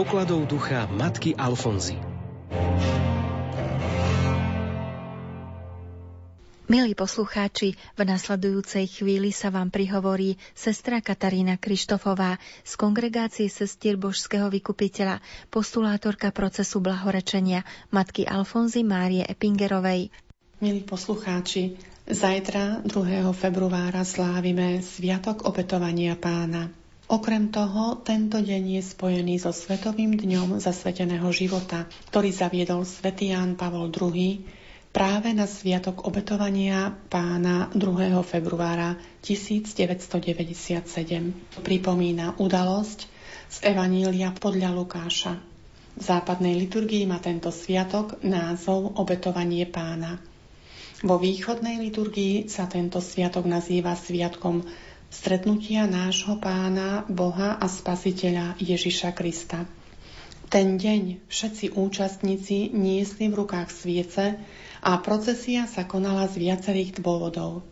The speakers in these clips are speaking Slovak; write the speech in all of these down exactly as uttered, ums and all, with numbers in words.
pokladov ducha matky Alfonzy. Milí poslucháči, v nasledujúcej chvíli sa vám prihovorí sestra Katarína Krištofová z Kongregácie sestier Božského vykupiteľa, postulátorka procesu blahorečenia matky Alfonzy Márie Epingerovej. Milí poslucháči, zajtra druhého februára slávime Sviatok opätovania Pána. Okrem toho, tento deň je spojený so Svetovým dňom zasveteného života, ktorý zaviedol svätý Ján Pavol druhý práve na Sviatok obetovania Pána druhého februára tisícdeväťstodeväťdesiatsedem. Pripomína udalosť z Evanília podľa Lukáša. V západnej liturgii má tento sviatok názov Obetovanie Pána. Vo východnej liturgii sa tento sviatok nazýva Sviatkom Stretnutia nášho Pána, Boha a Spasiteľa Ježiša Krista. Ten deň všetci účastníci niesli v rukách sviece a procesia sa konala z viacerých dôvodov.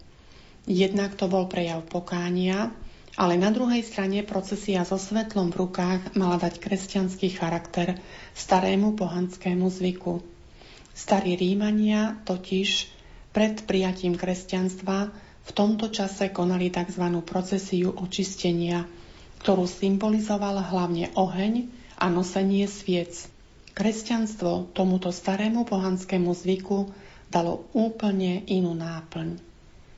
Jednak to bol prejav pokánia, ale na druhej strane procesia so svetlom v rukách mala dať kresťanský charakter starému pohanskému zvyku. Starí Rímania totiž pred prijatím kresťanstva v tomto čase konali tzv. Procesiu očistenia, ktorú symbolizoval hlavne oheň a nosenie sviec. Kresťanstvo tomuto starému pohanskému zvyku dalo úplne inú náplň. V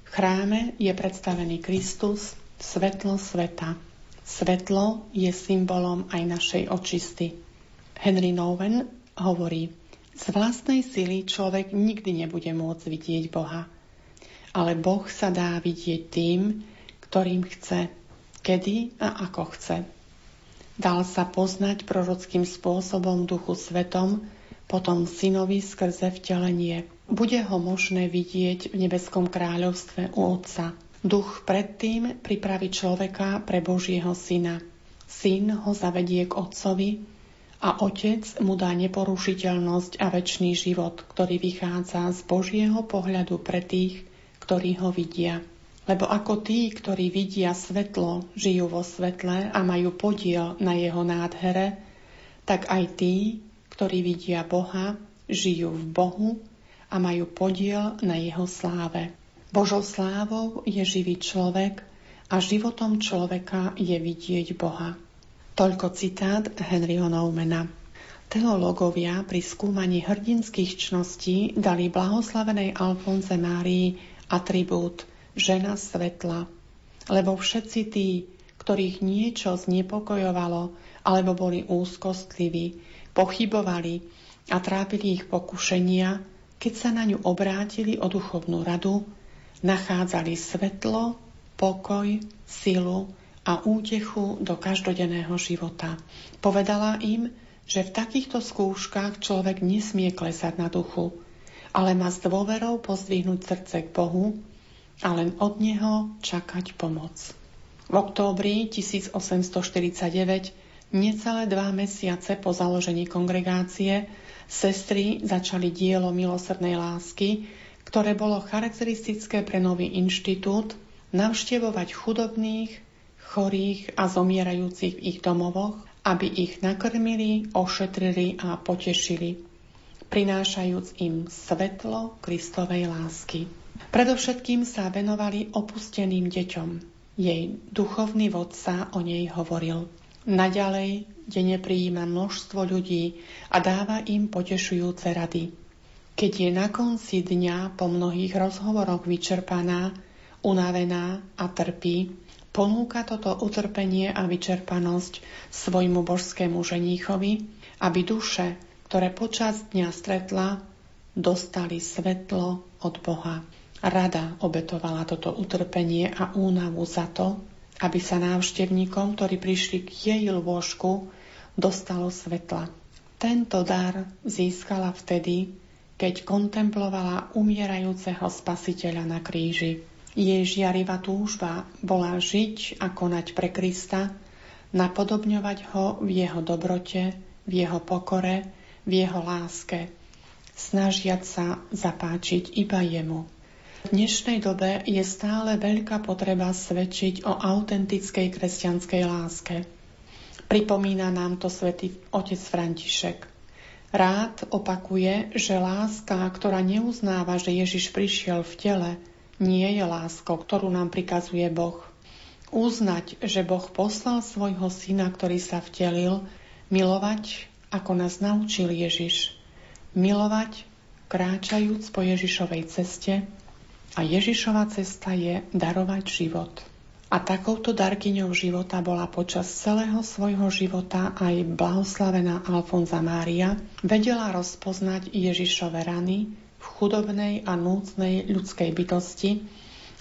chráme je predstavený Kristus, svetlo sveta. Svetlo je symbolom aj našej očisty. Henri Nouwen hovorí: z vlastnej sily človek nikdy nebude môcť vidieť Boha. Ale Boh sa dá vidieť tým, ktorým chce, kedy a ako chce. Dal sa poznať prorockým spôsobom Duchu Svetom, potom Synovi skrze vtelenie. Bude ho možné vidieť v nebeskom kráľovstve u Otca. Duch predtým pripraví človeka pre Božieho Syna. Syn ho zavedie k Otcovi a Otec mu dá neporušiteľnosť a večný život, ktorý vychádza z Božieho pohľadu pre tých, ktorí ho vidia. Lebo ako tí, ktorí vidia svetlo, žijú vo svetle a majú podiel na jeho nádhere, tak aj tí, ktorí vidia Boha, žijú v Bohu a majú podiel na jeho sláve. Božou slávou je živý človek a životom človeka je vidieť Boha. Toľko citát Henriho Noumena. Teológovia pri skúmaní hrdinských čností dali blahoslavenej Alfonze Márii atribút žena svetla, lebo všetci tí, ktorých niečo znepokojovalo alebo boli úzkostliví, pochybovali a trápili ich pokušenia, keď sa na ňu obrátili o duchovnú radu, nachádzali svetlo, pokoj, silu a útechu do každodenného života. Povedala im, že v takýchto skúškach človek nesmie klesať na duchu, ale má s dôverou pozdvihnúť srdce k Bohu a len od Neho čakať pomoc. V októbri tisícosemstoštyridsaťdeväť, necelé dva mesiace po založení kongregácie, sestry začali dielo milosrdnej lásky, ktoré bolo charakteristické pre nový inštitút, navštevovať chudobných, chorých a zomierajúcich v ich domovoch, aby ich nakrmili, ošetrili a potešili, prinášajúc im svetlo Kristovej lásky. Predovšetkým sa venovali opusteným deťom. Jej duchovný vodca o nej hovoril: naďalej denne prijíma množstvo ľudí a dáva im potešujúce rady. Keď je na konci dňa po mnohých rozhovoroch vyčerpaná, unavená a trpí, ponúka toto utrpenie a vyčerpanosť svojmu božskému ženíchovi, aby duše, ktoré počas dňa stretla, dostali svetlo od Boha. Rada obetovala toto utrpenie a únavu za to, aby sa návštevníkom, ktorí prišli k jej lôžku, dostalo svetla. Tento dar získala vtedy, keď kontemplovala umierajúceho Spasiteľa na kríži. Jej žiarivá túžba bola žiť a konať pre Krista, napodobňovať ho v jeho dobrote, v jeho pokore, v jeho láske, snažiať sa zapáčiť iba jemu. V dnešnej dobe je stále veľká potreba svedčiť o autentickej kresťanskej láske. Pripomína nám to svätý otec František. Rád opakuje, že láska, ktorá neuznáva, že Ježiš prišiel v tele, nie je láskou, ktorú nám prikazuje Boh. Uznať, že Boh poslal svojho syna, ktorý sa vtelil, milovať, ako nás naučil Ježiš. Milovať, kráčajúc po Ježišovej ceste, a Ježišova cesta je darovať život. A takouto darkyňou života bola počas celého svojho života aj blahoslavená Alfonza Mária, vedela rozpoznať Ježišove rany v chudobnej a núcnej ľudskej bytosti,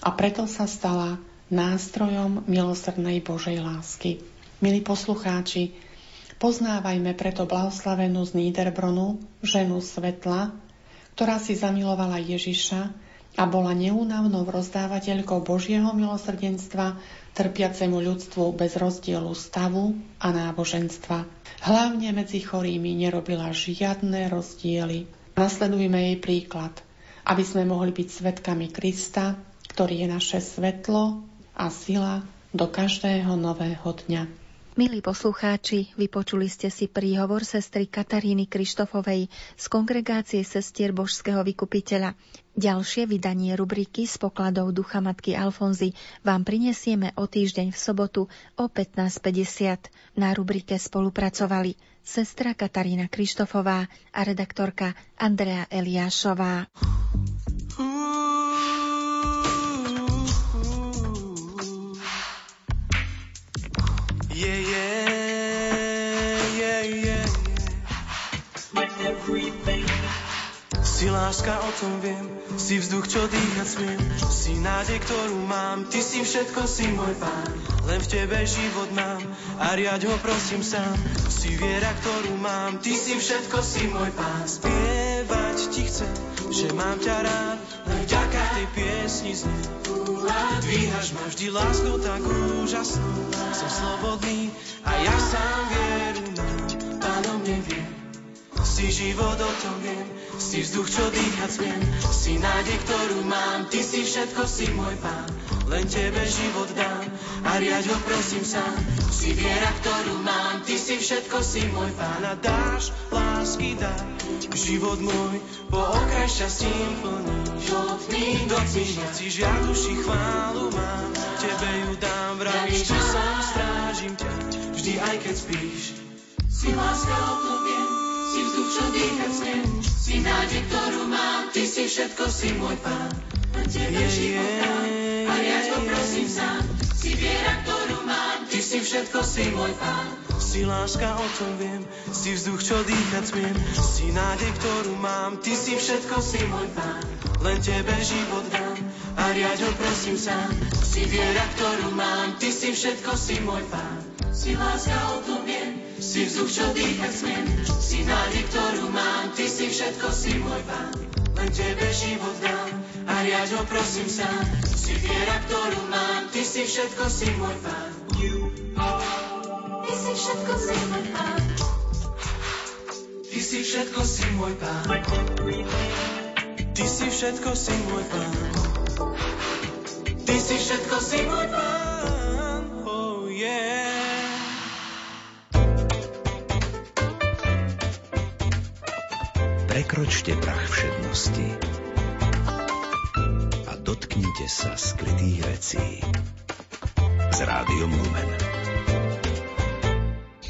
a preto sa stala nástrojom milosrdnej Božej lásky. Milí poslucháči, poznávajme preto blahoslavenú z Níderbrunnu, ženu svetla, ktorá si zamilovala Ježiša a bola neúnavnou rozdávateľkou Božieho milosrdenstva trpiacemu ľudstvu bez rozdielu stavu a náboženstva. Hlavne medzi chorými nerobila žiadne rozdiely. Nasledujme jej príklad, aby sme mohli byť svedkami Krista, ktorý je naše svetlo a sila do každého nového dňa. Milí poslucháči, vypočuli ste si príhovor sestry Kataríny Krištofovej z Kongregácie sestier Božského vykupiteľa. Ďalšie vydanie rubriky z pokladov Ducha Matky Alfonzy vám prinesieme o týždeň v sobotu o pätnásť päťdesiat. Na rubrike spolupracovali sestra Katarína Krištofová a redaktorka Andrea Eliášová. Yeah, yeah, yeah, yeah, yeah. Si láska, o tom viem, si vzduch, čo dýchať smiem, si nádej, ktorú mám, ty si všetko, si môj pán. Len v tebe život mám a riaď ho prosím sám. Si viera, ktorú mám, ty si všetko, si môj pán. Spievať ti chcem, že mám ťa rád, len vďaka tej piesni znie. Dvíhaš ma vždy lásku tak úžasnú. Som slobodný a ja sám vieru mám, Pánom neviem. Si život, o tom viem, si vzduch, čo dýchať smiem, si nádej, ktorú mám, ty si všetko, si môj Pán. Len tebe život dám a riaď ho prosím sám. Si viera, ktorú mám, ty si všetko, si môj Pán. A dáš lásky dar, život môj po okraj šťastím plný. Nechcíš, ja duši chválu mám, tebe ju dám, vravíš, že som strážim ťa, vždy aj keď spíš. Si láska, o tom viem, si vzduch, čo dýchať smiem, si nádej, ktorú mám, ty si všetko, si môj Pán. Na tebe život dám a riaď ho prosím sám, si viera, ktorú mám, ty si všetko, si môj Pán. Si láska, o tom viem, si vzduch, čo dýchať smiem, si nádej, ktorú mám, ty si všetko, si môj Pán. Len tebe život dám a riaď ho prosím sám, si viera, ktorú mám, ty si všetko, si môj Pán. Si láska, o tom viem, si vzduch, čo dýchať smiem, si nádej, ktorú mám, ty si všetko, si môj Pán. Len tebe život dám a riaď ho prosím sám, si viera, ktorú mám, ty si všetko, si môj Pán. Ty si všetko, si môj Pán. Ty si všetko, si môj Pán. Ty si všetko, si môj Pán. Ty si všetko, si môj Pán. Oh yeah. Prekročte prach všednosti a dotknite sa skrytých vecí. Z Rádiom Lumen.